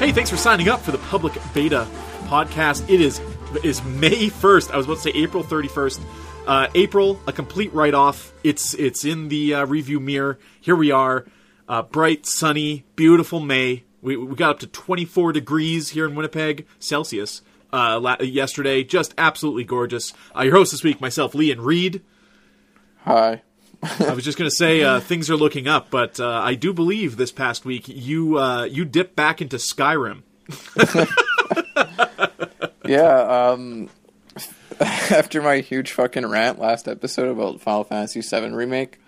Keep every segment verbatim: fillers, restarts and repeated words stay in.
Hey, thanks for signing up for the Public Beta podcast. It is it is May first. I was about to say April thirty-first. Uh, April, a complete write-off. It's it's in the uh, review mirror. Here we are. Uh, bright, sunny, beautiful May. We we got up to twenty-four degrees here in Winnipeg, Celsius, uh, la- yesterday. Just absolutely gorgeous. Uh, your hosts this week, myself, Lee, and Reed. Hi. I was just going to say uh, things are looking up, but uh, I do believe this past week you uh, you dipped back into Skyrim. Yeah, um, after my huge fucking rant last episode about Final Fantasy seven Remake.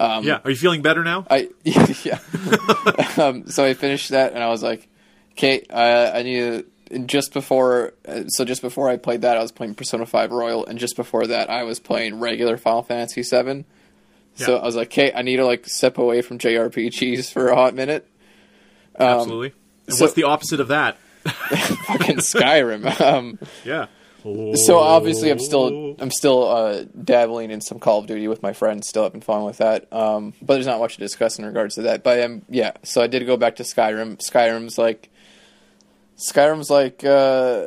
Um, yeah, are you feeling better now? I Yeah. um, so I finished that, and I was like, okay, uh, I need to, just before, so just before I played that, I was playing Persona Five Royal, and just before that, I was playing regular Final Fantasy seven. So yeah. I was like, "Hey, I need to like step away from J R P Gs for a hot minute." Um, Absolutely. And so, what's the opposite of that? Fucking Skyrim. Um, yeah. Oh. So obviously, I'm still I'm still uh, dabbling in some Call of Duty with my friends. Still having fun with that. Um, but there's not much to discuss in regards to that. But um, yeah. So I did go back to Skyrim. Skyrim's like Skyrim's like uh,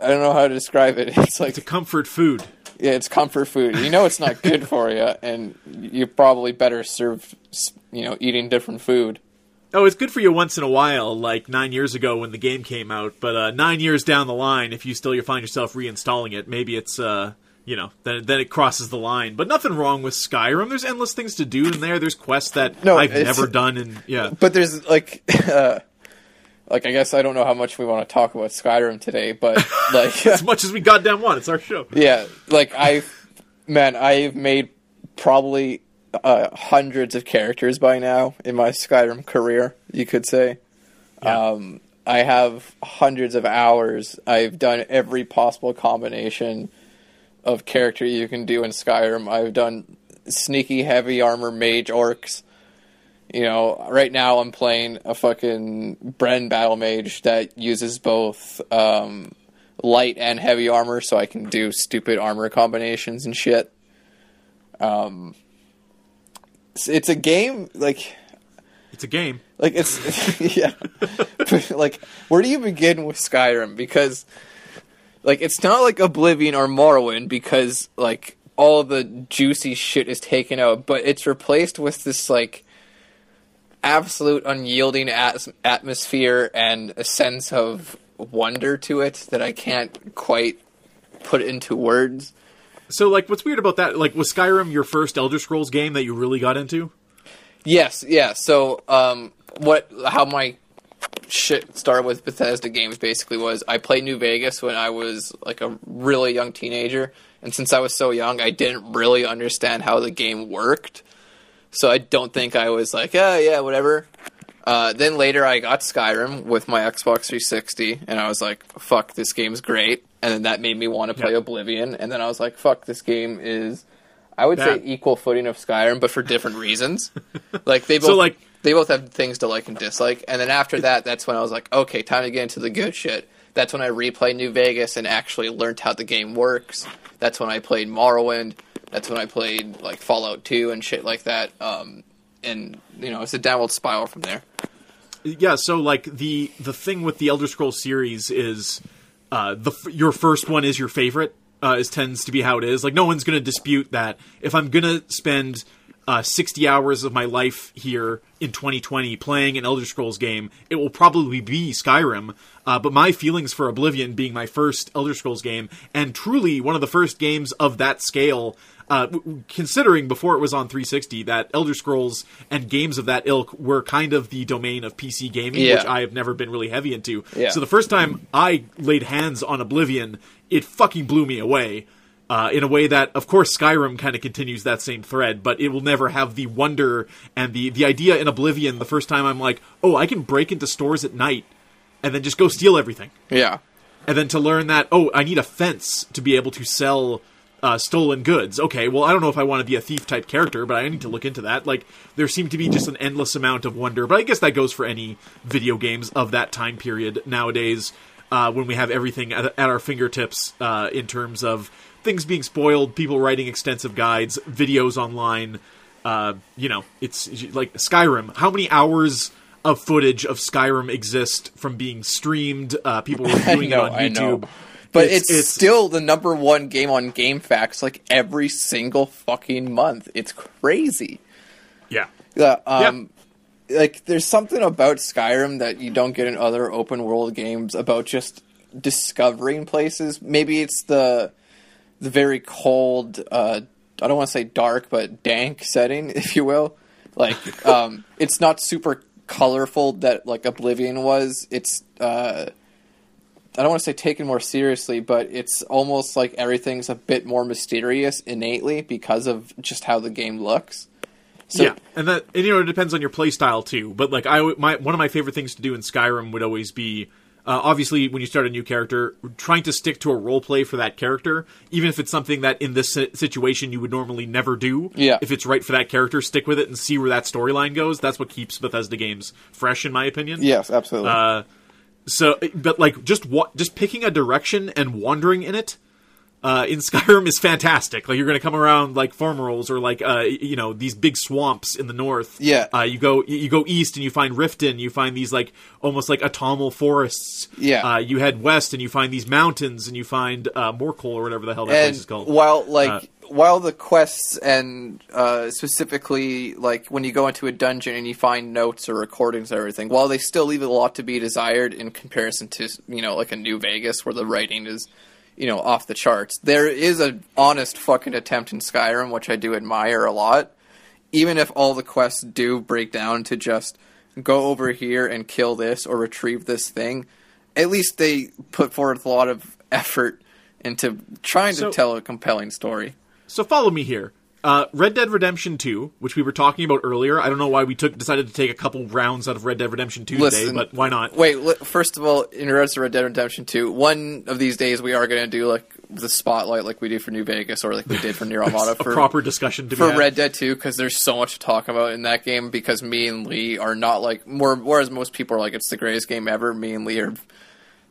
I don't know how to describe it. It's like it's a comfort food. Yeah, it's comfort food. You know it's not good for you, and you're probably better served, you know, eating different food. Oh, it's good for you once in a while, like nine years ago when the game came out. But uh, nine years down the line, if you still you find yourself reinstalling it, maybe it's, uh, you know, then then it crosses the line. But nothing wrong with Skyrim. There's endless things to do in there. There's quests that no, I've never done, and yeah. But there's like. Uh... Like, I guess I don't know how much we want to talk about Skyrim today, but, like... as much as we goddamn want, it's our show. Yeah, like, I've... Man, I've made probably uh, hundreds of characters by now in my Skyrim career, you could say. Yeah. Um, I have hundreds of hours. I've done every possible combination of character you can do in Skyrim. I've done sneaky, heavy armor mage orcs. You know, right now I'm playing a fucking Bren battle mage that uses both um, light and heavy armor, so I can do stupid armor combinations and shit. Um, it's, it's a game, like it's a game, like it's yeah. Like, where do you begin with Skyrim? Because, like, it's not like Oblivion or Morrowind, because like all the juicy shit is taken out, but it's replaced with this like. Absolute unyielding at- atmosphere and a sense of wonder to it that I can't quite put into words. So, like, what's weird about that? Like, was Skyrim your first Elder Scrolls game that you really got into? Yes, yeah. So, um, what? How my shit started with Bethesda games basically was I played New Vegas when I was like a really young teenager, and since I was so young, I didn't really understand how the game worked. So I don't think I was like, oh, yeah, whatever. Uh, then later I got Skyrim with my Xbox three sixty, and I was like, fuck, this game's great. And then that made me want to play yep. Oblivion. And then I was like, fuck, this game is, I would Bad. say, equal footing of Skyrim, but for different reasons. Like they both so, like, they both have things to like and dislike. And then after that, that's when I was like, okay, time to get into the good shit. That's when I replayed New Vegas and actually learned how the game works. That's when I played Morrowind. That's when I played, like, Fallout two and shit like that. Um, and, you know, it's a downward spiral from there. Yeah, so, like, the, the thing with the Elder Scrolls series is uh, the your first one is your favorite. Uh, it tends to be how it is. Like, no one's going to dispute that. If I'm going to spend uh, sixty hours of my life here in twenty twenty playing an Elder Scrolls game, it will probably be Skyrim. Uh, but my feelings for Oblivion being my first Elder Scrolls game, and truly one of the first games of that scale... Uh, considering before it was on three sixty that Elder Scrolls and games of that ilk were kind of the domain of P C gaming, yeah. which I have never been really heavy into. Yeah. So the first time I laid hands on Oblivion, it fucking blew me away uh, in a way that, of course, Skyrim kind of continues that same thread, but it will never have the wonder and the, the idea in Oblivion. The first time I'm like, oh, I can break into stores at night and then just go steal everything. Yeah. And then to learn that, oh, I need a fence to be able to sell... Uh, stolen goods. Okay, well, I don't know if I want to be a thief-type character, but I need to look into that. Like, there seemed to be just an endless amount of wonder, but I guess that goes for any video games of that time period nowadays, uh, when we have everything at, at our fingertips uh, in terms of things being spoiled, people writing extensive guides, videos online, uh, you know, it's like Skyrim. How many hours of footage of Skyrim exist from being streamed. Uh, people were viewing know, it on YouTube. But it's, it's, it's still the number one game on GameFAQs, like, every single fucking month. It's crazy. Yeah. Uh, um, yeah. Like, there's something about Skyrim that you don't get in other open-world games about just discovering places. Maybe it's the the very cold, uh, I don't want to say dark, but dank setting, if you will. Like, um, it's not super colorful that, like, Oblivion was. It's... Uh, I don't want to say taken more seriously, but it's almost like everything's a bit more mysterious innately because of just how the game looks. So, yeah, and that and, you know, it depends on your playstyle too. But like I, my one of my favorite things to do in Skyrim would always be, uh, obviously when you start a new character, trying to stick to a roleplay for that character, even if it's something that in this situation you would normally never do. Yeah. If it's right for that character, stick with it and see where that storyline goes. That's what keeps Bethesda games fresh, in my opinion. Yes, absolutely. Uh, So, but like just wa- just picking a direction and wandering in it uh, in Skyrim is fantastic. Like you're going to come around like farm rolls or like uh, you know these big swamps in the north. Yeah, uh, you go you go east and you find Riften. You find these like almost like autumnal forests. Yeah, uh, you head west and you find these mountains and you find uh, Morcol or whatever the hell that and place is called. While like uh, while the quests and uh, specifically like when you go into a dungeon and you find notes or recordings or everything, while they still leave a lot to be desired in comparison to, you know, like a New Vegas where the writing is, you know, off the charts, there is an honest fucking attempt in Skyrim, which I do admire a lot. Even if all the quests do break down to just go over here and kill this or retrieve this thing, at least they put forth a lot of effort into trying so- to tell a compelling story. So follow me here. Uh, Red Dead Redemption two, which we were talking about earlier. I don't know why we took decided to take a couple rounds out of Red Dead Redemption two Listen, today, but why not? Wait, l- first of all, in regards to Red Dead Redemption two, one of these days we are going to do like the spotlight like we do for New Vegas or like we did for Nier Automata. a for, proper discussion to be For had. Red Dead two, because there's so much to talk about in that game because me and Lee are not like... more. Whereas most people are like, it's the greatest game ever, me and Lee are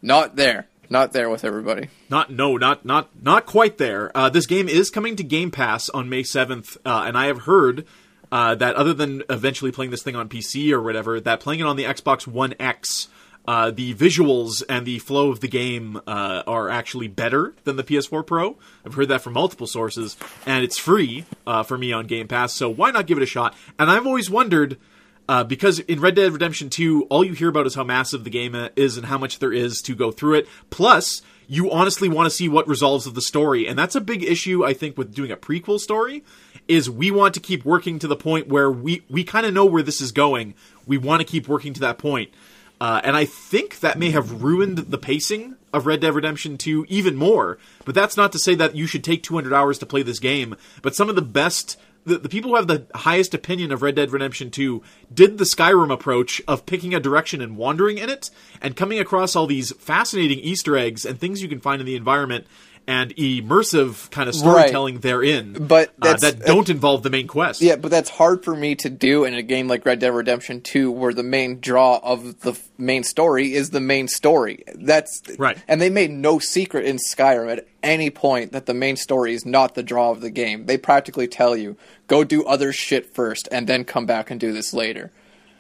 not there. Not there with everybody. Not no, not not not quite there. Uh, this game is coming to Game Pass on May seventh, uh, and I have heard uh, that other than eventually playing this thing on P C or whatever, that playing it on the Xbox One X, uh, the visuals and the flow of the game uh, are actually better than the P S four Pro. I've heard that from multiple sources, and it's free uh, for me on Game Pass, so why not give it a shot? And I've always wondered... Uh, because in Red Dead Redemption two, all you hear about is how massive the game is and how much there is to go through it. Plus, you honestly want to see what resolves of the story. And that's a big issue, I think, with doing a prequel story, is we want to keep working to the point where we, we kind of know where this is going. We want to keep working to that point. Uh, and I think that may have ruined the pacing of Red Dead Redemption two even more. But that's not to say that you should take two hundred hours to play this game. But some of the best... The, the people who have the highest opinion of Red Dead Redemption two did the Skyrim approach of picking a direction and wandering in it and coming across all these fascinating Easter eggs and things you can find in the environment and immersive kind of storytelling right. therein but uh, that don't uh, involve the main quest. Yeah, but that's hard for me to do in a game like Red Dead Redemption two where the main draw of the f- main story is the main story. That's right. And they made no secret in Skyrim at any point that the main story is not the draw of the game. They practically tell you, go do other shit first and then come back and do this later.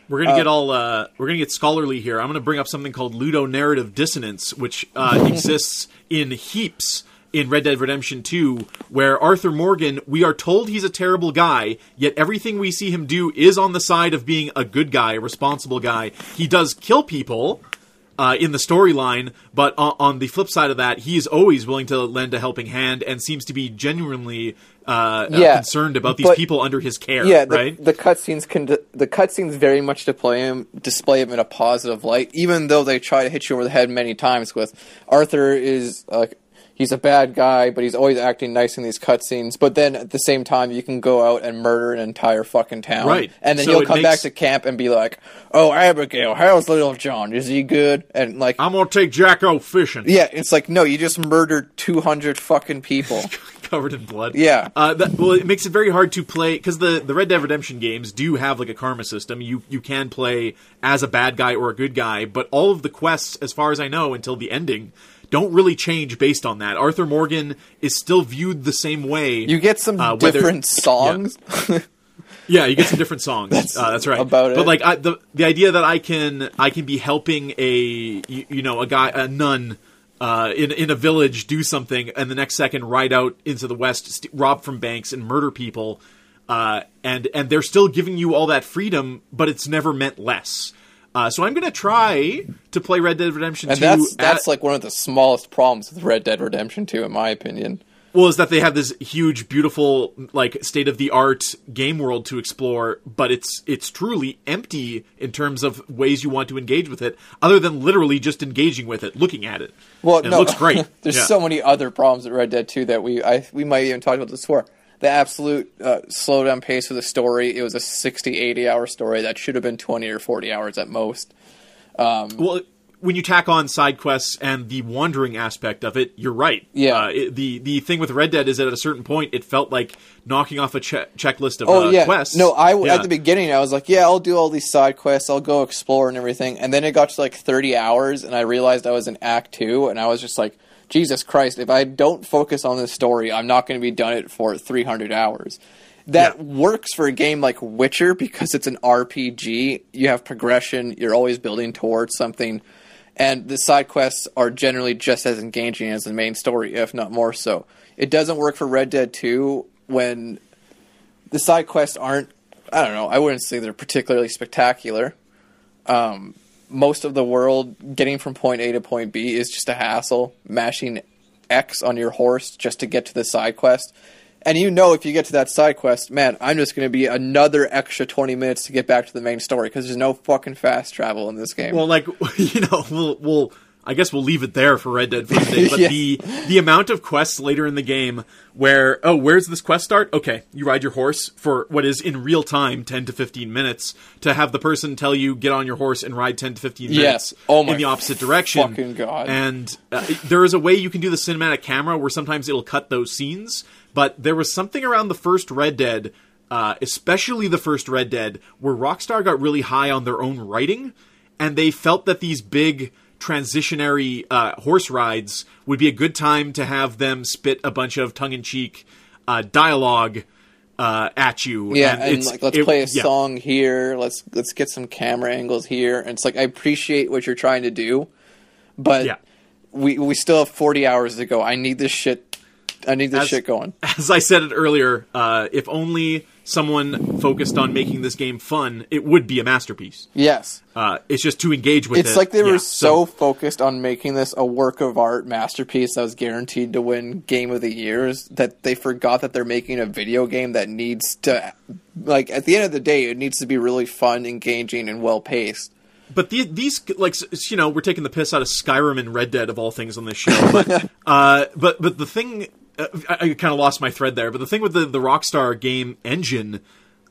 We're gonna uh, get all uh, we're gonna get scholarly here. I'm gonna bring up something called ludonarrative dissonance, which uh, exists in heaps in Red Dead Redemption two, where Arthur Morgan, we are told he's a terrible guy, yet everything we see him do is on the side of being a good guy, a responsible guy. He does kill people uh, in the storyline, but on, on the flip side of that, he is always willing to lend a helping hand and seems to be genuinely uh, yeah, uh, concerned about these but, people under his care. Yeah, the, right? the cutscenes can de- the cutscenes very much display him, display him in a positive light, even though they try to hit you over the head many times with Arthur is... Uh, He's a bad guy, but he's always acting nice in these cutscenes. But then at the same time, you can go out and murder an entire fucking town. Right. And then so he'll come makes... back to camp and be like, oh, Abigail, how's little John? Is he good? And like, I'm going to take Jacko fishing. Yeah. It's like, no, you just murdered two hundred fucking people. Covered in blood. Yeah. Uh, that, well, it makes it very hard to play, because the, the Red Dead Redemption games do have like a karma system. You, you can play as a bad guy or a good guy, but all of the quests, as far as I know, until the ending... don't really change based on that. Arthur Morgan is still viewed the same way. You get some uh, whether, different songs. Yeah. Yeah, you get some different songs. that's, uh, that's right. About but it. like I, the the idea that I can I can be helping a you, you know a guy a nun uh, in in a village do something, and the next second ride out into the west, st- rob from banks, and murder people, uh, and and they're still giving you all that freedom, but it's never meant less. Uh, so I'm going to try to play Red Dead Redemption and two. And that's, that's at, like one of the smallest problems with Red Dead Redemption two, in my opinion. Well, is that they have this huge, beautiful, like, state-of-the-art game world to explore, but it's it's truly empty in terms of ways you want to engage with it, other than literally just engaging with it, looking at it. Well, no, it looks great. There's yeah. so many other problems at Red Dead two that we I, we might even talk about this before. The absolute uh, slowdown pace for the story. It was a sixty, eighty-hour story that should have been twenty or forty hours at most. Um, well, when you tack on side quests and the wandering aspect of it, you're right. Yeah. Uh, it, the the thing with Red Dead is that at a certain point, it felt like knocking off a che- checklist of oh, uh, yeah. quests. No, I, yeah. at the beginning, I was like, yeah, I'll do all these side quests. I'll go explore and everything. And then it got to like thirty hours, and I realized I was in Act two, and I was just like, Jesus Christ, if I don't focus on this story, I'm not going to be done it for three hundred hours. That yeah. works for a game like Witcher because it's an R P G. You have progression. You're always building towards something. And the side quests are generally just as engaging as the main story, if not more so. It doesn't work for Red Dead two when the side quests aren't, I don't know, I wouldn't say they're particularly spectacular. Um... Most of the world, getting from point A to point B is just a hassle. Mashing X on your horse just to get to the side quest. And you know if you get to that side quest, man, I'm just going to be another extra twenty minutes to get back to the main story because there's no fucking fast travel in this game. Well, like, you know, we'll, we'll I guess we'll leave it there for Red Dead for today. But yeah. the, the amount of quests later in the game where, oh, where's this quest start? Okay, you ride your horse for what is in real time ten to fifteen minutes to have the person tell you get on your horse and ride ten to fifteen minutes yes. oh my in the opposite direction. Fucking God. And uh, there is a way you can do the cinematic camera where sometimes it'll cut those scenes. But there was something around the first Red Dead, uh, especially the first Red Dead, where Rockstar got really high on their own writing. And they felt that these big transitionary uh, horse rides would be a good time to have them spit a bunch of tongue-in-cheek uh, dialogue uh, at you. Yeah, and, and it's, like, let's it, play a yeah. song here. Let's let's get some camera angles here. And it's like, I appreciate what you're trying to do, but yeah. we we still have forty hours to go. I need this shit. I need this as, shit going. As I said it earlier, uh, if only someone focused on making this game fun, it would be a masterpiece. Yes. Uh, it's just to engage with it's it. It's like they yeah, were so, so focused on making this a work of art masterpiece that was guaranteed to win Game of the Years that they forgot that they're making a video game that needs to, like, at the end of the day, it needs to be really fun, engaging, and well-paced. But the, these, like, you know, we're taking the piss out of Skyrim and Red Dead of all things on this show. But, uh, but, but the thing... I, I kind of lost my thread there, but the thing with the, the Rockstar game engine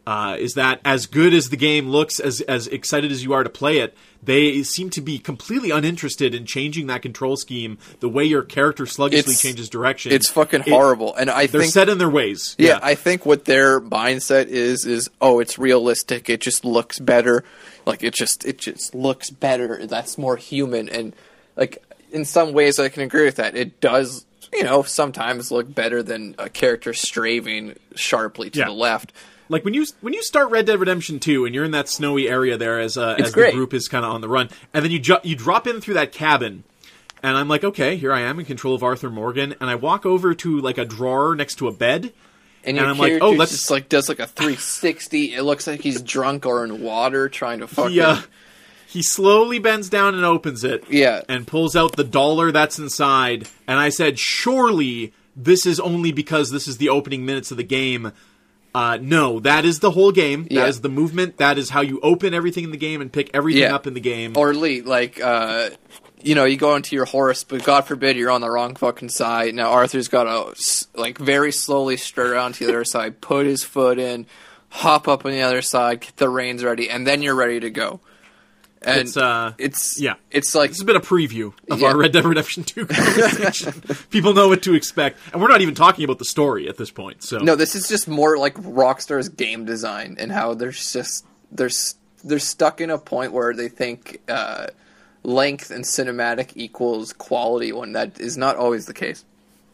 uh, is that as good as the game looks, as as excited as you are to play it, they seem to be completely uninterested in changing that control scheme, the way your character sluggishly it's, changes direction. It's fucking it, horrible. And I they're think, set in their ways. Yeah, yeah, I think what their mindset is, is, oh, it's realistic. It just looks better. Like, it just, it just looks better. That's more human. And, like, in some ways I can agree with that. It does, you know, sometimes look better than a character strafing sharply to yeah. the left. Like, when you when you start Red Dead Redemption two and you're in that snowy area there as, uh, as the group is kind of on the run, and then you ju- you drop in through that cabin, and I'm like, okay, here I am in control of Arthur Morgan, and I walk over to, like, a drawer next to a bed, and, your and I'm like, oh, let's... just, like, does, like, a three sixty. It looks like he's drunk or in water trying to fucking... Yeah. He slowly bends down and opens it yeah. and pulls out the dollar that's inside. And I said, surely this is only because this is the opening minutes of the game. Uh, no, that is the whole game. That yeah. is the movement. That is how you open everything in the game and pick everything yeah. up in the game. Or Lee, like, uh, you know, you go into your horse, but God forbid you're on the wrong fucking side. Now Arthur's got to, like, very slowly strut around to the other side, put his foot in, hop up on the other side, get the reins ready, and then you're ready to go. And it's, uh, it's yeah, it's like this has been a preview of yeah. our Red Dead Redemption two conversation. People know what to expect, and we're not even talking about the story at this point. So no, this is just more like Rockstar's game design and how they're just they're they're stuck in a point where they think uh, length and cinematic equals quality when that is not always the case.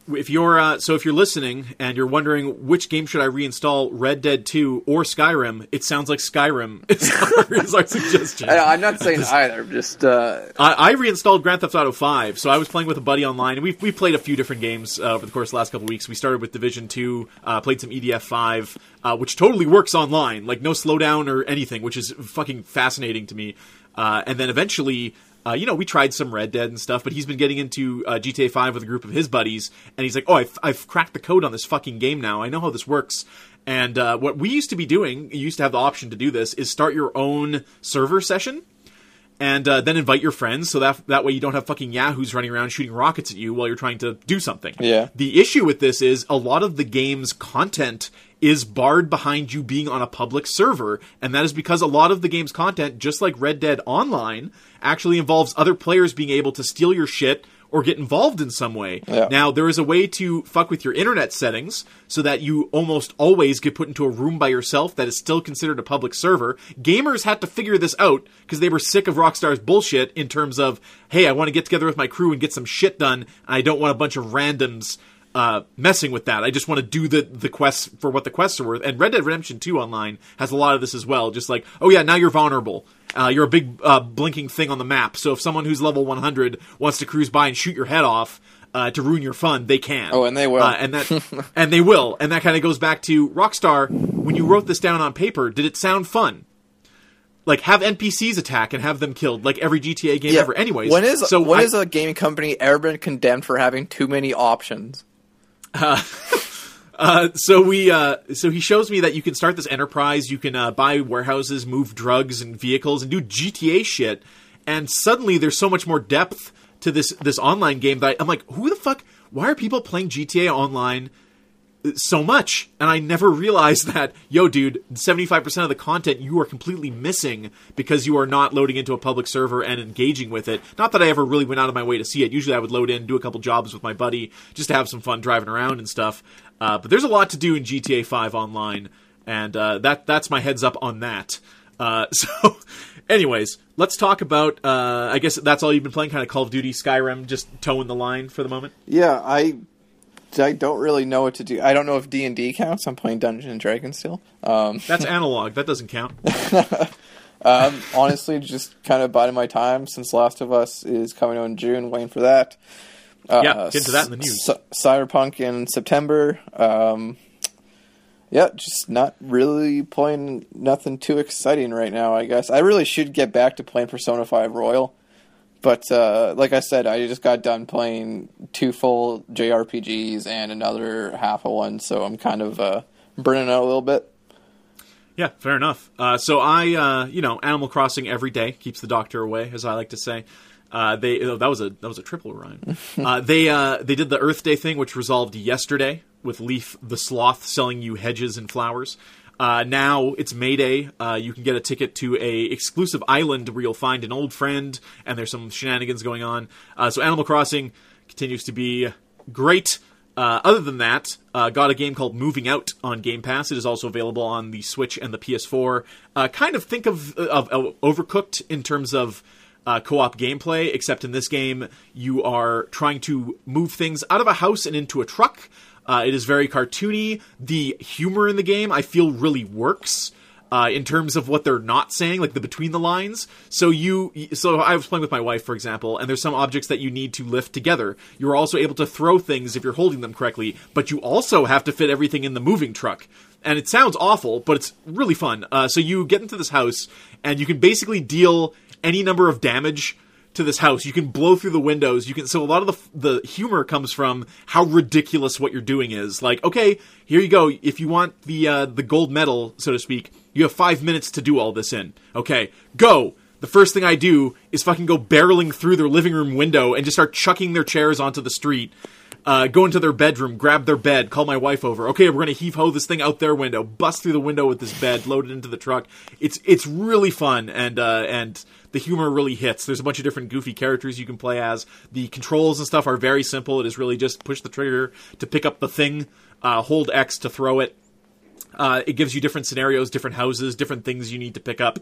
if you're uh, so if you're listening and you're wondering which game should I reinstall, Red Dead two or Skyrim, it sounds like Skyrim is our, is our suggestion. I, I'm not saying either. Just uh... I, I reinstalled Grand Theft Auto five. So I was playing with a buddy online, and we we played a few different games uh, over the course of the last couple of weeks. We started with Division two, uh, played some E D F five, uh, which totally works online, like no slowdown or anything, which is fucking fascinating to me. Uh, and then eventually. Uh, you know, we tried some Red Dead and stuff, but he's been getting into uh, G T A five with a group of his buddies, and he's like, oh, I've, I've cracked the code on this fucking game now. I know how this works. And uh, what we used to be doing, you used to have the option to do this, is start your own server session, and uh, then invite your friends, so that that way you don't have fucking yahoos running around shooting rockets at you while you're trying to do something. Yeah. The issue with this is a lot of the game's content is barred behind you being on a public server, and that is because a lot of the game's content, just like Red Dead Online, actually involves other players being able to steal your shit or get involved in some way. Yeah. Now, there is a way to fuck with your internet settings so that you almost always get put into a room by yourself that is still considered a public server. Gamers had to figure this out because they were sick of Rockstar's bullshit in terms of, hey, I want to get together with my crew and get some shit done, and I don't want a bunch of randoms Uh, messing with that. I just want to do the, the quests for what the quests are worth. And Red Dead Redemption two Online has a lot of this as well. Just like, oh yeah, now you're vulnerable. Uh, you're a big uh, blinking thing on the map. So if someone who's level one hundred wants to cruise by and shoot your head off uh, to ruin your fun, they can. Oh, and they will. Uh, and that, and they will. And that kind of goes back to Rockstar. When you wrote this down on paper, did it sound fun? Like, have N P Cs attack and have them killed, like every G T A game yeah. ever. Anyways, when is so when I, is a gaming company ever been condemned for having too many options? Uh, uh, so we, uh, so he shows me that you can start this enterprise, you can, uh, buy warehouses, move drugs and vehicles and do G T A shit. And suddenly there's so much more depth to this, this online game that I, I'm like, who the fuck, why are people playing G T A Online so much? And I never realized that, yo dude, seventy-five percent of the content you are completely missing because you are not loading into a public server and engaging with it. Not that I ever really went out of my way to see it. Usually I would load in, do a couple jobs with my buddy just to have some fun driving around and stuff. Uh, but there's a lot to do in G T A five Online, and uh, that that's my heads up on that. Uh, so anyways, let's talk about, uh, I guess that's all you've been playing, kind of Call of Duty, Skyrim, just toeing the line for the moment? Yeah, I... I don't really know what to do. I don't know if D and D counts. I'm playing Dungeons and Dragons still. Um, That's analog. That doesn't count. um, honestly, just kind of biding my time since Last of Us is coming out in June. Waiting for that. Uh, yeah, get to that in the news. C- Cyberpunk in September. Um, yeah, just not really playing nothing too exciting right now, I guess. I really should get back to playing Persona Five Royal. But uh, like I said, I just got done playing two full J R P Gs and another half of one, so I'm kind of uh, burning out a little bit. Yeah, fair enough. Uh, so I, uh, you know, Animal Crossing every day keeps the doctor away, as I like to say. Uh, they oh, that was a that was a triple rhyme. uh, they uh, they did the Earth Day thing, which resolved yesterday with Leaf the Sloth selling you hedges and flowers. Uh, now it's May Day. Uh, you can get a ticket to a exclusive island where you'll find an old friend, and there's some shenanigans going on. Uh, so Animal Crossing continues to be great. Uh, other than that, uh, got a game called Moving Out on Game Pass. It is also available on the Switch and the P S four. Uh, kind of think of, of, of Overcooked in terms of Uh, co-op gameplay, except in this game you are trying to move things out of a house and into a truck. Uh, it is very cartoony. The humor in the game, I feel, really works uh, in terms of what they're not saying, like the between the lines. So you, so I was playing with my wife, for example, and there's some objects that you need to lift together. You are also able to throw things if you're holding them correctly, but you also have to fit everything in the moving truck. And it sounds awful, but it's really fun. Uh, so you get into this house, and you can basically deal any number of damage to this house. You can blow through the windows. You can, so a lot of the the humor comes from how ridiculous what you're doing is. Like, okay, here you go. If you want the uh, the gold medal, so to speak, you have five minutes to do all this in. Okay, go. The first thing I do is fucking go barreling through their living room window and just start chucking their chairs onto the street. Uh, go into their bedroom, grab their bed, call my wife over. Okay, we're gonna heave-ho this thing out their window, bust through the window with this bed, load it into the truck. It's it's really fun, and uh, and the humor really hits. There's a bunch of different goofy characters you can play as. The controls and stuff are very simple. It is really just push the trigger to pick up the thing, uh, hold X to throw it. Uh, it gives you different scenarios, different houses, different things you need to pick up.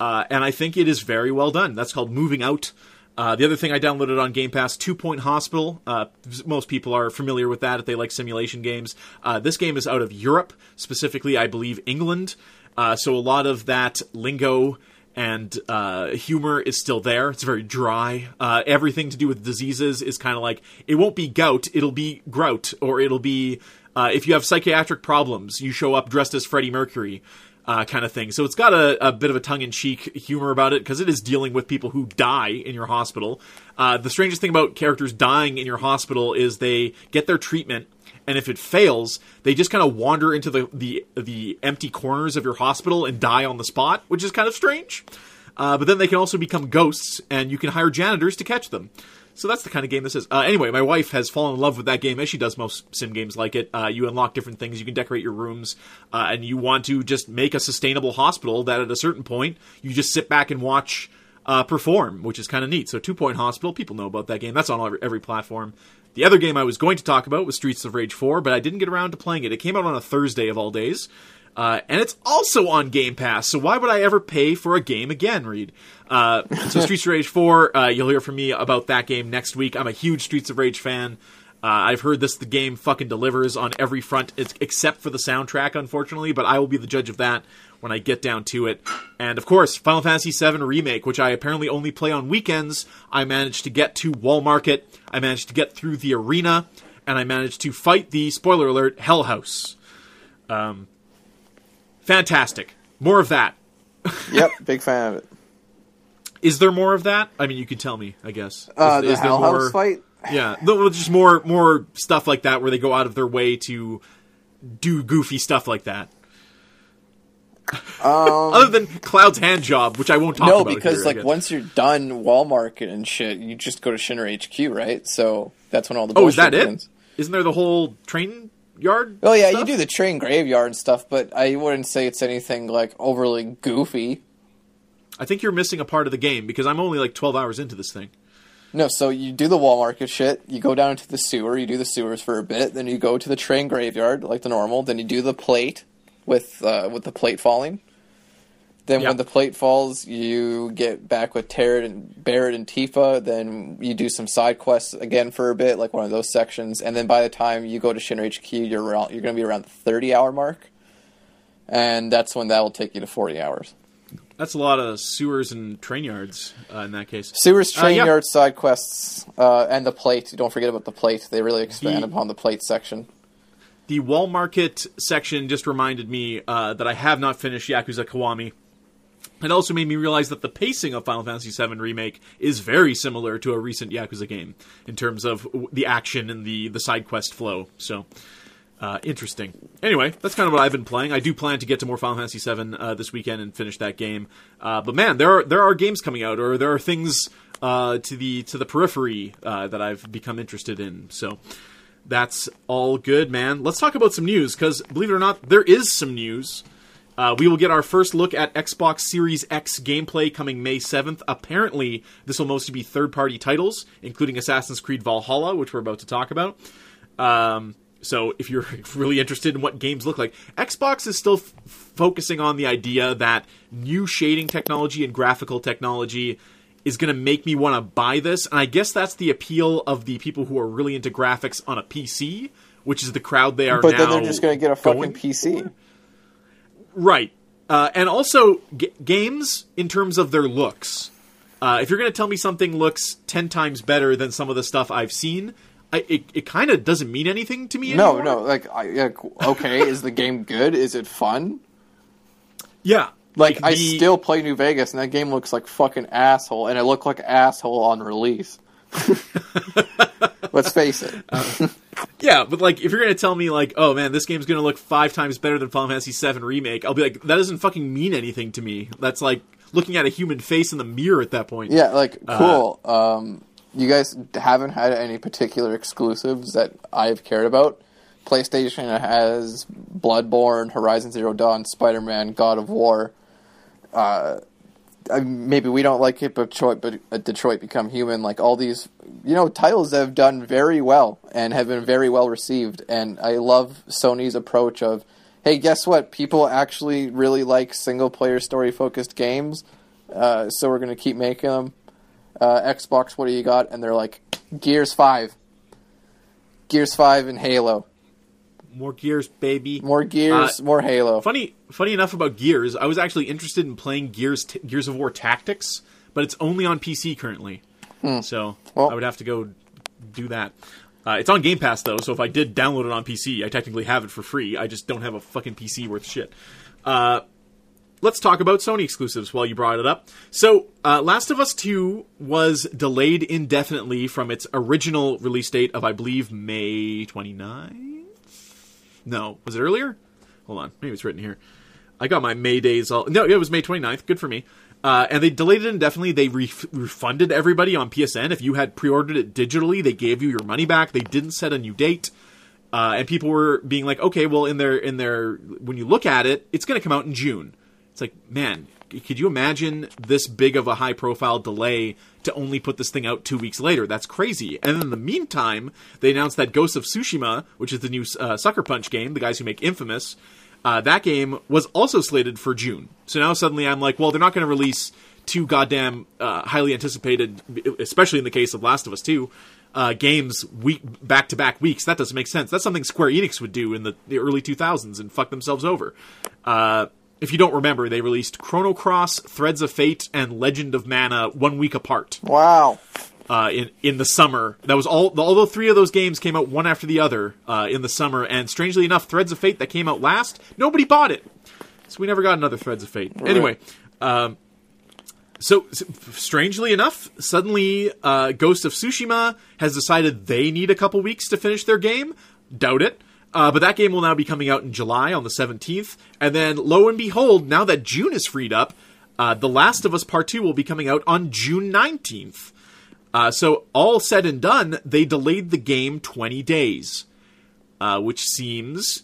Uh, and I think it is very well done. That's called Moving Out. Uh, the other thing I downloaded on Game Pass, Two Point Hospital. Uh, most people are familiar with that if they like simulation games. Uh, this game is out of Europe, specifically, I believe, England. Uh, so a lot of that lingo and uh, humor is still there. It's very dry. Uh, everything to do with diseases is kind of like, it won't be gout, it'll be grout, or it'll be, uh, if you have psychiatric problems, you show up dressed as Freddie Mercury. Uh, kind of thing. So it's got a, a bit of a tongue-in-cheek humor about it, because it is dealing with people who die in your hospital. Uh, the strangest thing about characters dying in your hospital is they get their treatment, and if it fails, they just kind of wander into the, the, the empty corners of your hospital and die on the spot, which is kind of strange. Uh, but then they can also become ghosts, and you can hire janitors to catch them. So that's the kind of game this is. Uh, anyway, my wife has fallen in love with that game, as she does most sim games like it. Uh, you unlock different things. You can decorate your rooms. Uh, and you want to just make a sustainable hospital that at a certain point, you just sit back and watch uh, perform, which is kind of neat. So Two Point Hospital, people know about that game. That's on all, every platform. The other game I was going to talk about was Streets of Rage four, but I didn't get around to playing it. It came out on a Thursday of all days. Uh, and it's also on Game Pass, so why would I ever pay for a game again, Reed? Uh, so Streets of Rage four, uh, you'll hear from me about that game next week. I'm a huge Streets of Rage fan. Uh, I've heard this, the game fucking delivers on every front, it's, except for the soundtrack, unfortunately, but I will be the judge of that when I get down to it. And, of course, Final Fantasy seven Remake, which I apparently only play on weekends. I managed to get to Wall Market, I managed to get through the arena, and I managed to fight the, spoiler alert, Hell House. Um... Fantastic. More of that. Yep, big fan of it. Is there more of that? I mean, you could tell me, I guess. Is, uh, the is there Hell more, House fight? Yeah, just more more stuff like that where they go out of their way to do goofy stuff like that. Um, Other than Cloud's hand job, which I won't talk no, about No, because here, like once you're done Wall Market and shit, you just go to Shinra H Q, right? So that's when all the bullshit Oh, is that begins. It? Isn't there the whole train... yard oh yeah stuff? You do the train graveyard and stuff, but I wouldn't say it's anything like overly goofy. I think you're missing a part of the game, because I'm only like twelve hours into this thing. No, so you do the Wall Market shit, you go down into the sewer, you do the sewers for a bit, then you go to the train graveyard like the normal, then you do the plate with uh with the plate falling, then yep. When the plate falls, you get back with Tarot and Barrett and Tifa. Then you do some side quests again for a bit, like one of those sections. And then by the time you go to Shinra H Q, you're around, you're going to be around the thirty-hour mark. And that's when that will take you to forty hours. That's a lot of sewers and train yards uh, in that case. Sewers, train uh, yeah. yards, side quests, uh, and the plate. Don't forget about the plate. They really expand the- upon the plate section. The Wall Market section just reminded me uh, that I have not finished Yakuza Kiwami. It also made me realize that the pacing of Final Fantasy seven Remake is very similar to a recent Yakuza game in terms of the action and the, the side quest flow. So, uh, interesting. Anyway, that's kind of what I've been playing. I do plan to get to more Final Fantasy seven uh, this weekend and finish that game. Uh, but man, there are there are games coming out, or there are things uh, to the to the periphery uh, that I've become interested in. So. That's all good, man. Let's talk about some news, because believe it or not, there is some news. Uh, we will get our first look at Xbox Series X gameplay coming May seventh. Apparently, this will mostly be third-party titles, including Assassin's Creed Valhalla, which we're about to talk about. Um, so if you're really interested in what games look like, Xbox is still f- focusing on the idea that new shading technology and graphical technology is going to make me want to buy this. And I guess that's the appeal of the people who are really into graphics on a P C, which is the crowd they are now. But then they're just going to get a fucking P C. Right. Uh, and also, g- games in terms of their looks. Uh, if you're going to tell me something looks ten times better than some of the stuff I've seen, I, it, it kind of doesn't mean anything to me anymore. No, no. Like, I, like okay, is the game good? Is it fun? Yeah. Like, like the... I still play New Vegas, and that game looks like fucking asshole, and it looked like asshole on release. Let's face it. uh, yeah, but, like, if you're going to tell me, like, oh, man, this game's going to look five times better than Final Fantasy seven Remake, I'll be like, that doesn't fucking mean anything to me. That's, like, looking at a human face in the mirror at that point. Yeah, like, cool. Uh, um, you guys haven't had any particular exclusives that I've cared about. PlayStation has Bloodborne, Horizon Zero Dawn, Spider-Man, God of War. Uh, maybe we don't like it, but Detroit, but Detroit Become Human, like all these, you know, titles that have done very well and have been very well received. And I love Sony's approach of, hey, guess what? People actually really like single-player story-focused games, uh, so we're going to keep making them. uh, Xbox, what do you got? And they're like, Gears five. Gears five and Halo. More Gears, baby. More Gears, uh, more Halo. Funny funny enough about Gears, I was actually interested in playing Gears t- Gears of War Tactics, but it's only on P C currently. Hmm. So well, I would have to go do that. Uh, it's on Game Pass, though, so if I did download it on P C, I technically have it for free. I just don't have a fucking P C worth shit. Uh, let's talk about Sony exclusives while you brought it up. So, uh, Last of Us two was delayed indefinitely from its original release date of, I believe, May twenty-ninth? No. Was it earlier? Hold on. Maybe it's written here. I got my May days all... No, it was May twenty-ninth. Good for me. Uh, and they delayed it indefinitely. They ref- refunded everybody on P S N. If you had pre-ordered it digitally, they gave you your money back. They didn't set a new date. Uh, and people were being like, okay, well, in their, in their, when you look at it, it's going to come out in June. It's like, man, could you imagine this big of a high-profile delay to only put this thing out two weeks later? That's crazy. And in the meantime, they announced that Ghost of Tsushima, which is the new uh, Sucker Punch game, the guys who make Infamous... Uh, that game was also slated for June. So now suddenly I'm like, well, they're not going to release two goddamn uh, highly anticipated, especially in the case of Last of Us two, uh, games week back-to-back weeks. That doesn't make sense. That's something Square Enix would do in the, the early two thousands and fuck themselves over. Uh, if you don't remember, they released Chrono Cross, Threads of Fate, and Legend of Mana one week apart. Wow. Uh, in in the summer, that was all. Although three of those games came out one after the other uh, in the summer, and strangely enough, Threads of Fate that came out last, nobody bought it, so we never got another Threads of Fate. Right. Anyway, um, so, so strangely enough, suddenly uh, Ghost of Tsushima has decided they need a couple weeks to finish their game. Doubt it, uh, but that game will now be coming out in July on the seventeenth, and then lo and behold, now that June is freed up, uh, The Last of Us Part Two will be coming out on June nineteenth. Uh, so, all said and done, they delayed the game twenty days, uh, which seems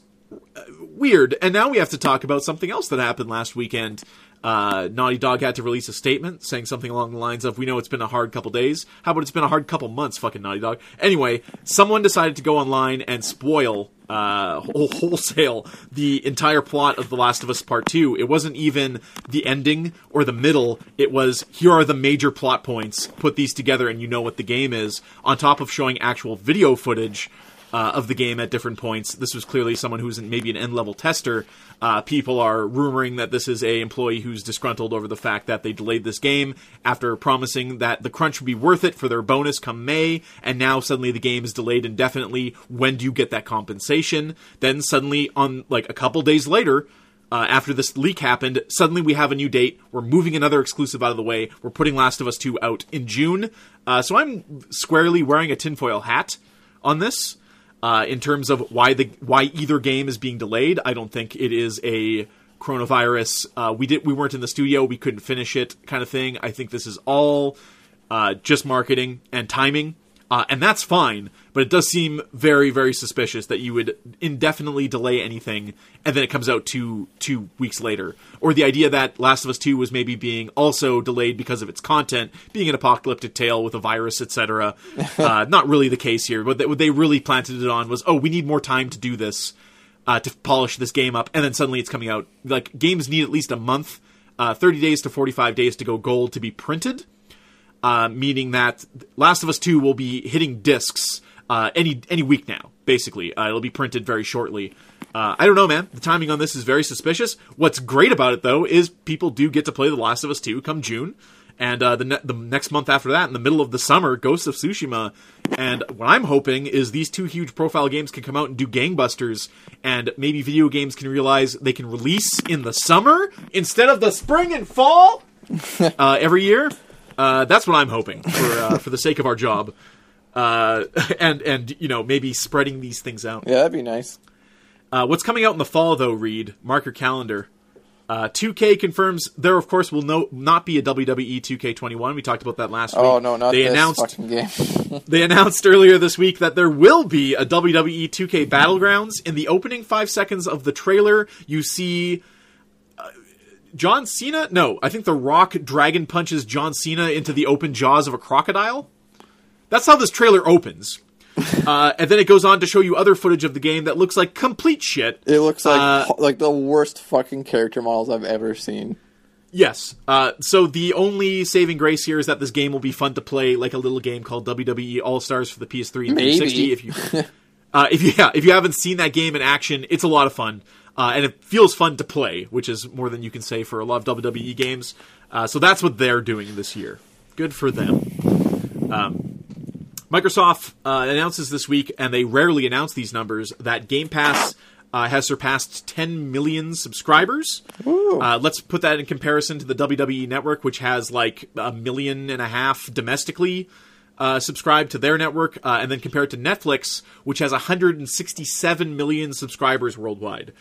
weird. And now we have to talk about something else that happened last weekend. Uh, Naughty Dog had to release a statement saying something along the lines of, we know it's been a hard couple days. How about it's been a hard couple months, fucking Naughty Dog? Anyway, someone decided to go online and spoil, uh, wh- wholesale, the entire plot of The Last of Us Part two. It wasn't even the ending or the middle. It was, here are the major plot points, put these together and you know what the game is, on top of showing actual video footage Uh, of the game at different points. This was clearly someone who's maybe an end-level tester. Uh, people are rumoring that this is a employee who's disgruntled over the fact that they delayed this game after promising that the crunch would be worth it for their bonus come May, and now suddenly the game is delayed indefinitely. When do you get that compensation? Then suddenly, on like a couple days later, uh, after this leak happened, suddenly we have a new date. We're moving another exclusive out of the way. We're putting Last of Us two out in June. Uh, so I'm squarely wearing a tinfoil hat on this. Uh, in terms of why the why either game is being delayed, I don't think it is a coronavirus. Uh, we did we weren't in the studio, we couldn't finish it kind of thing. I think this is all uh, just marketing and timing, uh, and that's fine. But it does seem very, very suspicious that you would indefinitely delay anything and then it comes out two two weeks later. Or the idea that Last of Us two was maybe being also delayed because of its content, being an apocalyptic tale with a virus, et cetera. Uh, not really the case here. But what they really planted it on was, oh, we need more time to do this, uh, to polish this game up, and then suddenly it's coming out. Like, games need at least a month, uh, thirty days to forty-five days to go gold to be printed, uh, meaning that Last of Us two will be hitting discs Uh, any any week now, basically. Uh, it'll be printed very shortly. Uh, I don't know, man. The timing on this is very suspicious. What's great about it, though, is people do get to play The Last of Us two come June. And uh, the ne- the next month after that, in the middle of the summer, Ghost of Tsushima. And what I'm hoping is these two huge profile games can come out and do gangbusters. And maybe video games can realize they can release in the summer instead of the spring and fall uh, every year. Uh, that's what I'm hoping for, uh, for the sake of our job. Uh, and, and, you know, maybe spreading these things out. Yeah, that'd be nice. Uh, what's coming out in the fall, though, Reed? Mark your calendar. Uh, two K confirms there, of course, will no, not be a W W E two K twenty-one. We talked about that last oh, week. Oh, no, not they this announced, fucking game. They announced earlier this week that there will be a W W E two K Battlegrounds. In the opening five seconds of the trailer, you see... John Cena? No, I think The Rock dragon punches John Cena into the open jaws of a crocodile. That's how this trailer opens. Uh, and then it goes on to show you other footage of the game that looks like complete shit. It looks like uh, like the worst fucking character models I've ever seen. Yes. Uh, so the only saving grace here is that this game will be fun to play, like a little game called W W E All-Stars for the P S three and Maybe. three sixty. If you, uh, if you, yeah, if you haven't seen that game in action, it's a lot of fun. Uh, and it feels fun to play, which is more than you can say for a lot of W W E games. Uh, so that's what they're doing this year. Good for them. Um, Microsoft uh, announces this week, and they rarely announce these numbers, that Game Pass uh, has surpassed ten million subscribers. Uh, let's put that in comparison to the W W E Network, which has like a million and a half domestically uh, subscribed to their network, uh, and then compare it to Netflix, which has one hundred sixty-seven million subscribers worldwide.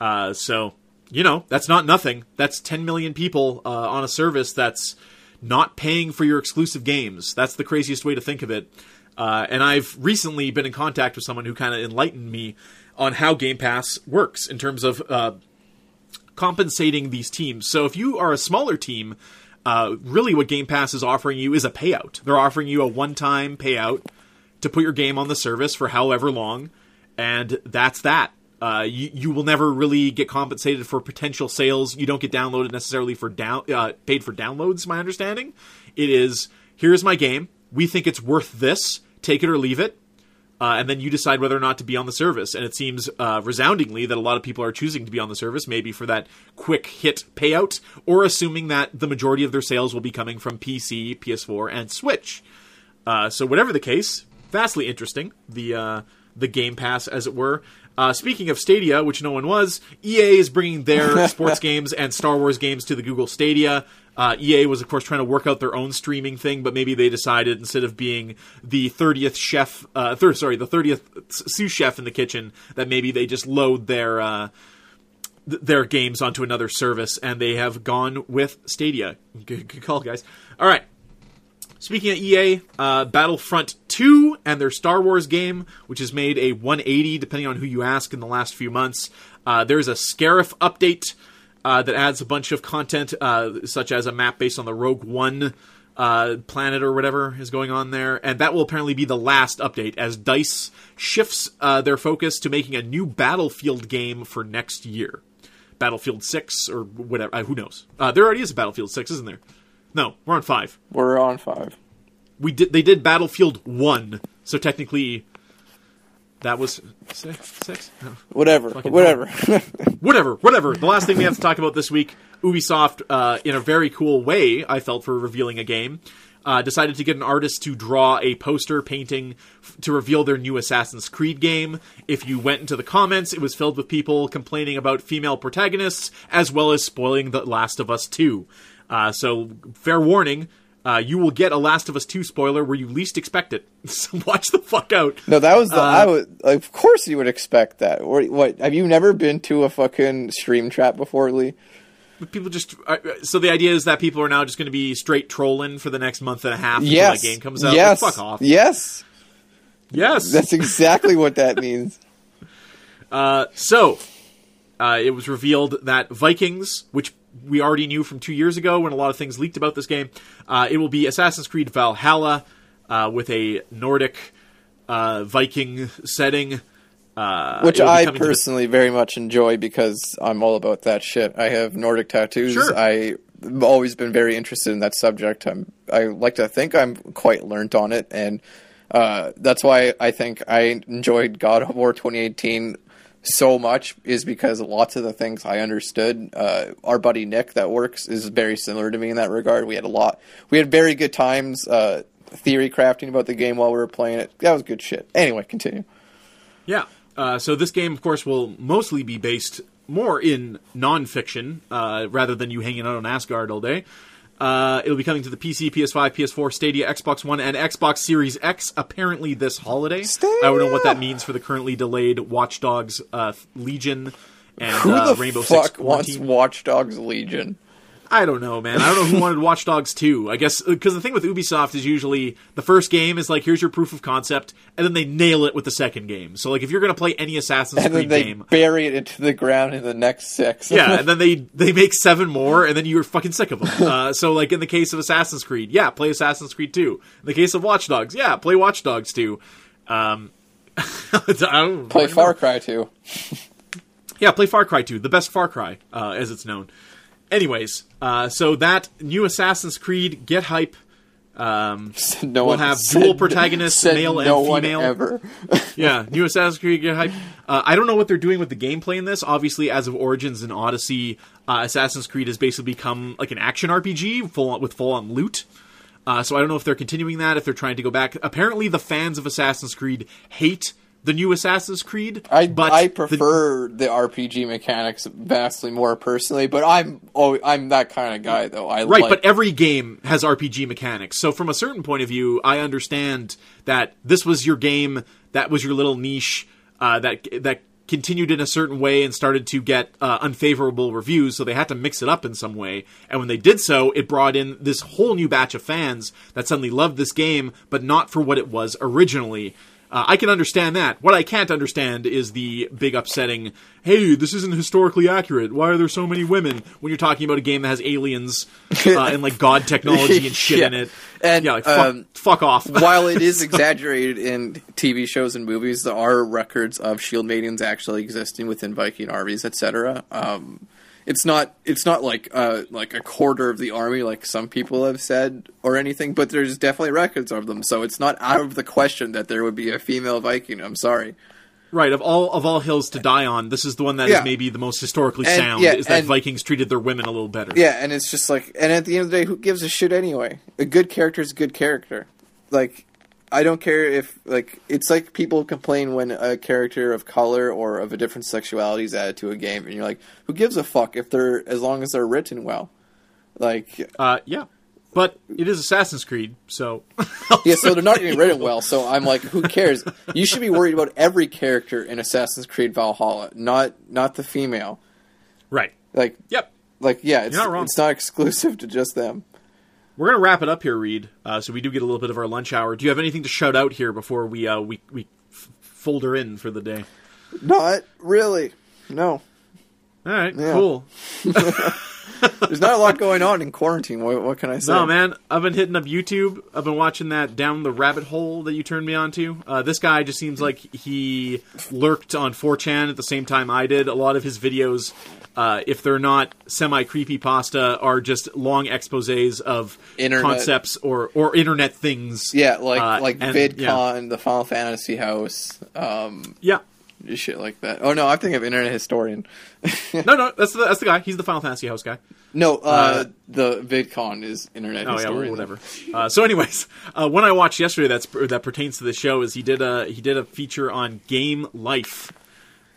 Uh, so, you know, that's not nothing. That's ten million people uh, on a service that's not paying for your exclusive games. That's the craziest way to think of it. Uh, and I've recently been in contact with someone who kind of enlightened me on how Game Pass works in terms of uh, compensating these teams. So if you are a smaller team, uh, really what Game Pass is offering you is a payout. They're offering you a one-time payout to put your game on the service for however long. And that's that. Uh, you, you will never really get compensated for potential sales. You don't get downloaded necessarily for down uh, paid for downloads, my understanding. It is, here's my game. We think it's worth this. Take it or leave it. Uh, and then you decide whether or not to be on the service. And it seems uh, resoundingly that a lot of people are choosing to be on the service, maybe for that quick hit payout, or assuming that the majority of their sales will be coming from P C, P S four, and Switch. Uh, so whatever the case, vastly interesting, the uh, the Game Pass, as it were. Uh, speaking of Stadia, which no one was, E A is bringing their sports games and Star Wars games to the Google Stadia. Uh, E A was, of course, trying to work out their own streaming thing, but maybe they decided instead of being the thirtieth chef, uh, th- sorry, the thirtieth sous chef in the kitchen, that maybe they just load their uh, th- their games onto another service, and they have gone with Stadia. Good, good call, guys. All right. Speaking of E A, uh, Battlefront two and their Star Wars game, which has made a one eighty, depending on who you ask, in the last few months. Uh, there's a Scarif update uh, that adds a bunch of content, uh, such as a map based on the Rogue One uh, planet or whatever is going on there. And that will apparently be the last update, as DICE shifts uh, their focus to making a new Battlefield game for next year. Battlefield six or whatever. Uh, who knows? Uh, there already is a Battlefield six, isn't there? No, we're on five. We're on five. We did. They did Battlefield one, so technically, that was six. six? No. Whatever, whatever, whatever, whatever. The last thing we have to talk about this week: Ubisoft, uh, in a very cool way, I felt, for revealing a game, uh, decided to get an artist to draw a poster painting f- to reveal their new Assassin's Creed game. If you went into the comments, it was filled with people complaining about female protagonists as well as spoiling The Last of Us two. Uh, so, fair warning, uh, you will get a Last of Us two spoiler where you least expect it. So watch the fuck out. No, that was the... Uh, I would, of course you would expect that. Or, what, have you never been to a fucking stream chat before, Lee? People just... Uh, so the idea is that people are now just going to be straight trolling for the next month and a half until yes. that game comes out. Yes. Like, fuck off. Yes. Yes. That's exactly what that means. Uh, so, uh, it was revealed that Vikings, which... we already knew from two years ago when a lot of things leaked about this game. Uh, it will be Assassin's Creed Valhalla uh, with a Nordic uh, Viking setting. Uh, Which I personally the... very much enjoy because I'm all about that shit. I have Nordic tattoos. Sure. I've always been very interested in that subject. I'm, I like to think I'm quite learned on it. And uh, that's why I think I enjoyed God of War twenty eighteen so much, is because lots of the things I understood. Uh, our buddy Nick that works is very similar to me in that regard. We had a lot. We had very good times uh, theory crafting about the game while we were playing it. That was good shit. Anyway, continue. Yeah. Uh, so this game, of course, will mostly be based more in nonfiction uh, rather than you hanging out on Asgard all day. Uh, it'll be coming to the P C, P S five, P S four, Stadia, Xbox One, and Xbox Series X apparently this holiday. Stadia. I don't know what that means for the currently delayed Watch Dogs uh, Legion and who uh, the Rainbow fuck Six wants Watch Dogs Legion? I don't know, man. I don't know who wanted Watch Dogs two. I guess because the thing with Ubisoft is usually the first game is like, here's your proof of concept, and then they nail it with the second game. So like, if you're gonna play any Assassin's Creed game, and then they bury it into the ground in the next six. Yeah, and then they they make seven more, and then you're fucking sick of them. Uh, so like in the case of Assassin's Creed, yeah, play Assassin's Creed two. In the case of Watch Dogs, yeah, play Watch Dogs two. Um, I don't play Far Cry two. Yeah, play Far Cry two, the best Far Cry uh, as it's known. anyways, uh, so that new Assassin's Creed, get hype. Um, no we'll have said, dual protagonists, male no and female. One ever. Yeah, new Assassin's Creed, get hype. Uh, I don't know what they're doing with the gameplay in this. Obviously, as of Origins and Odyssey, uh, Assassin's Creed has basically become like an action R P G full on, with full-on loot. Uh, so I don't know if they're continuing that, if they're trying to go back. Apparently, the fans of Assassin's Creed hate the new Assassin's Creed. I, but I prefer the, the R P G mechanics vastly more personally, but I'm oh, I'm that kind of guy, though. I right, like... but every game has R P G mechanics. So from a certain point of view, I understand that this was your game, that was your little niche, uh, that that continued in a certain way and started to get uh, unfavorable reviews, so they had to mix it up in some way. And when they did so, it brought in this whole new batch of fans that suddenly loved this game, but not for what it was originally. Uh, I can understand that. What I can't understand is the big upsetting, hey, this isn't historically accurate, why are there so many women, when you're talking about a game that has aliens uh, and, like, god technology and shit yeah. in it. And, yeah, like, fuck, um, fuck off. While it is exaggerated in T V shows and movies, there are records of shield maidens actually existing within Viking armies, et cetera. Um, it's not it's not like uh, like a quarter of the army, like some people have said, or anything, but there's definitely records of them, so it's not out of the question that there would be a female Viking. I'm sorry. Right, of all of all hills to die on, this is the one that yeah. is maybe the most historically and, sound, yeah, is that and, Vikings treated their women a little better. Yeah, and it's just like, and at the end of the day, who gives a shit anyway? A good character is a good character. Like, I don't care if, like, it's like people complain when a character of color or of a different sexuality is added to a game, and you're like, who gives a fuck if they're, as long as they're written well? Like... Uh, yeah. But it is Assassin's Creed, so... yeah, so they're not getting written well, so I'm like, who cares? You should be worried about every character in Assassin's Creed Valhalla, not not the female. Right. Like, yep. Like, yeah, it's, you're not wrong. It's not exclusive to just them. We're going to wrap it up here, Reed, uh, so we do get a little bit of our lunch hour. Do you have anything to shout out here before we uh, we, we f- fold her in for the day? Not really. No. All right, yeah. Cool. There's not a lot going on in quarantine. What, what can I say? No, man. I've been hitting up YouTube. I've been watching that Down the Rabbit Hole that you turned me on to. Uh, this guy just seems like he lurked on four chan at the same time I did. A lot of his videos, uh, if they're not semi-creepypasta, are just long exposés of internet concepts or, or internet things. Yeah, like, uh, like and, VidCon, yeah. The Final Fantasy House. Um, yeah. Shit like that. Oh, no, I think of Internet Historian. no, no, that's the, that's the guy. He's the Final Fantasy House guy. No, uh, uh, the VidCon is Internet oh, Historian. Oh, yeah, well, whatever. uh, so anyways, uh, one I watched yesterday that's that pertains to this show is he did a, he did a feature on Game Life,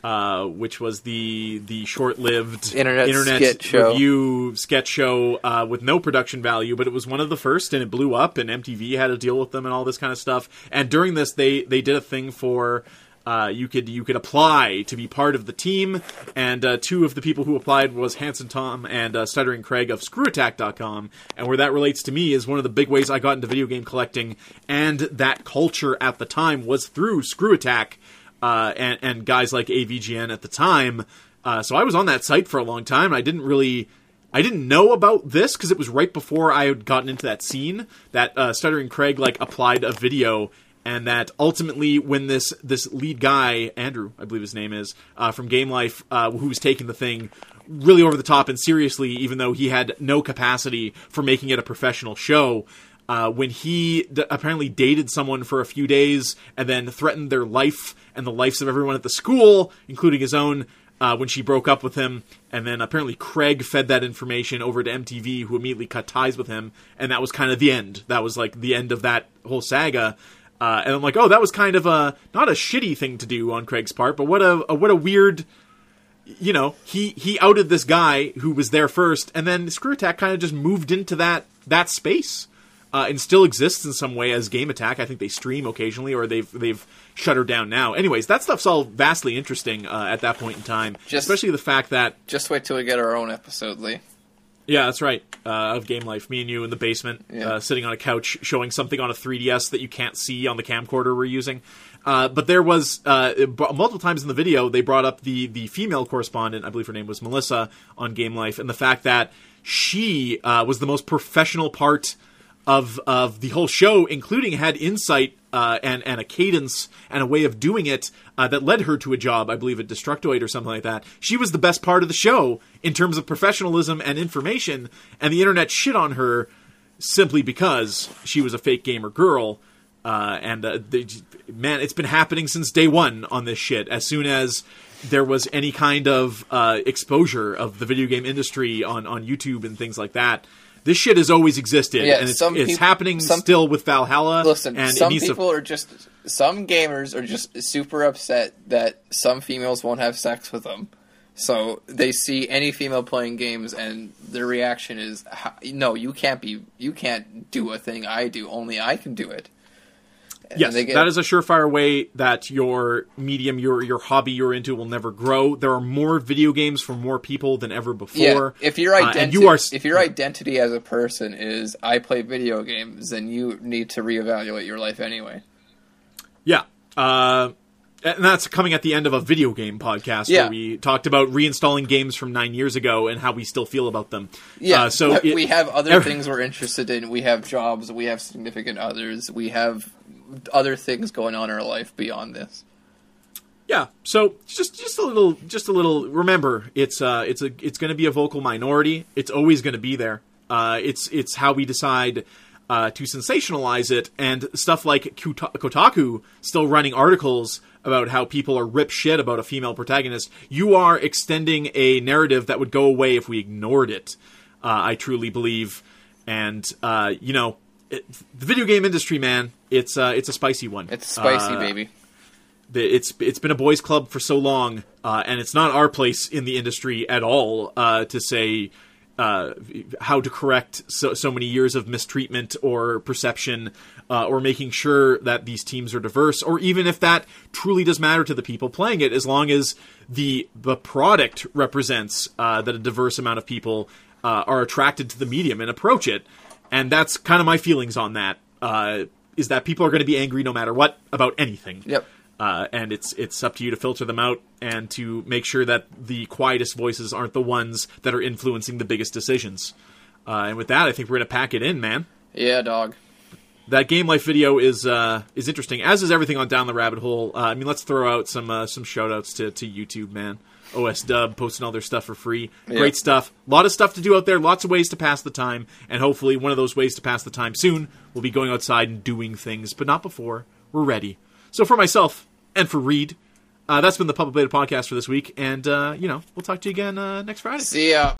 uh, which was the the short-lived Internet, internet sketch review show. sketch show uh, with no production value, but it was one of the first, and it blew up, and M T V had to deal with them and all this kind of stuff. And during this, they, they did a thing for... Uh, you could you could apply to be part of the team, and uh, two of the people who applied was Handsome Tom and uh, Stuttering Craig of Screw Attack dot com, and where that relates to me is one of the big ways I got into video game collecting, and that culture at the time was through Screw Attack uh, and, and guys like A V G N at the time. Uh, so I was on that site for a long time, and I didn't really... I didn't know about this because it was right before I had gotten into that scene that uh, Stuttering Craig like applied a video. And that ultimately, when this, this lead guy, Andrew, I believe his name is, uh, from Game Life, uh, who was taking the thing really over the top and seriously, even though he had no capacity for making it a professional show, uh, when he d- apparently dated someone for a few days and then threatened their life and the lives of everyone at the school, including his own, uh, when she broke up with him. And then apparently Craig fed that information over to M T V, who immediately cut ties with him. And that was kind of the end. That was like the end of that whole saga. Uh, and I'm like, oh, that was kind of a, not a shitty thing to do on Craig's part, but what a, a what a weird, you know, he, he outed this guy who was there first, and then Screw Attack kind of just moved into that, that space, uh, and still exists in some way as Game Attack. I think they stream occasionally, or they've, they've shut her down now. Anyways, that stuff's all vastly interesting, uh, at that point in time, just, especially the fact that... Just wait till we get our own episode, Lee. Yeah, that's right, uh, of Game Life. Me and you in the basement, yeah. uh, sitting on a couch, showing something on a three D S that you can't see on the camcorder we're using. Uh, but there was, uh, multiple times in the video, they brought up the, the female correspondent, I believe her name was Melissa, on Game Life, and the fact that she uh, was the most professional part of, of the whole show, including had insight uh, and, and a cadence and a way of doing it uh, that led her to a job, I believe, at Destructoid or something like that. She was the best part of the show in terms of professionalism and information, and the internet shit on her simply because she was a fake gamer girl. Uh, and, uh, they, man, it's been happening since day one on this shit. As soon as there was any kind of uh, exposure of the video game industry on, on YouTube and things like that, this shit has always existed. Yeah, and it's, some it's peop- happening some still with Valhalla. Listen, and some people to- are just... Some gamers are just super upset that some females won't have sex with them. So they see any female playing games, and their reaction is, no, you can't be... You can't do a thing I do. Only I can do it. Yes, get... that is a surefire way that your medium, your your hobby you're into will never grow. There are more video games for more people than ever before. Yeah, if your identity, uh, you are... if your identity as a person is I play video games, then you need to reevaluate your life anyway. Yeah, uh, and that's coming at the end of a video game podcast yeah. where we talked about reinstalling games from nine years ago and how we still feel about them. Yeah, uh, so it... we have other things we're interested in. We have jobs. We have significant others. We have other things going on in our life beyond this. Yeah. So just, just a little, just a little, remember it's uh it's a, it's going to be a vocal minority. It's always going to be there. Uh, it's, it's how we decide uh, to sensationalize it, and stuff like Kotaku still running articles about how people are rip shit about a female protagonist. You are extending a narrative that would go away if we ignored it. Uh, I truly believe. And uh, you know, It, the video game industry, man, it's uh, it's a spicy one. It's spicy, uh, baby. The, it's it's been a boys' club for so long, uh, and it's not our place in the industry at all uh, to say uh, how to correct so, so many years of mistreatment or perception, uh, or making sure that these teams are diverse, or even if that truly does matter to the people playing it, as long as the the product represents uh, that a diverse amount of people uh, are attracted to the medium and approach it. And that's kind of my feelings on that, uh, is that people are going to be angry no matter what about anything. Yep. Uh, and it's it's up to you to filter them out and to make sure that the quietest voices aren't the ones that are influencing the biggest decisions. Uh, and with that, I think we're going to pack it in, man. Yeah, dog. That Game Life video is uh, is interesting, as is everything on Down the Rabbit Hole. Uh, I mean, let's throw out some uh, some shout-outs to, to YouTube, man. O S Dub posting all their stuff for free. Yeah. Great stuff. A lot of stuff to do out there. Lots of ways to pass the time. And hopefully one of those ways to pass the time soon will be going outside and doing things, but not before we're ready. So for myself and for Reed, uh, that's been the Pubba Beta Podcast for this week. And, uh, you know, we'll talk to you again uh, next Friday. See ya.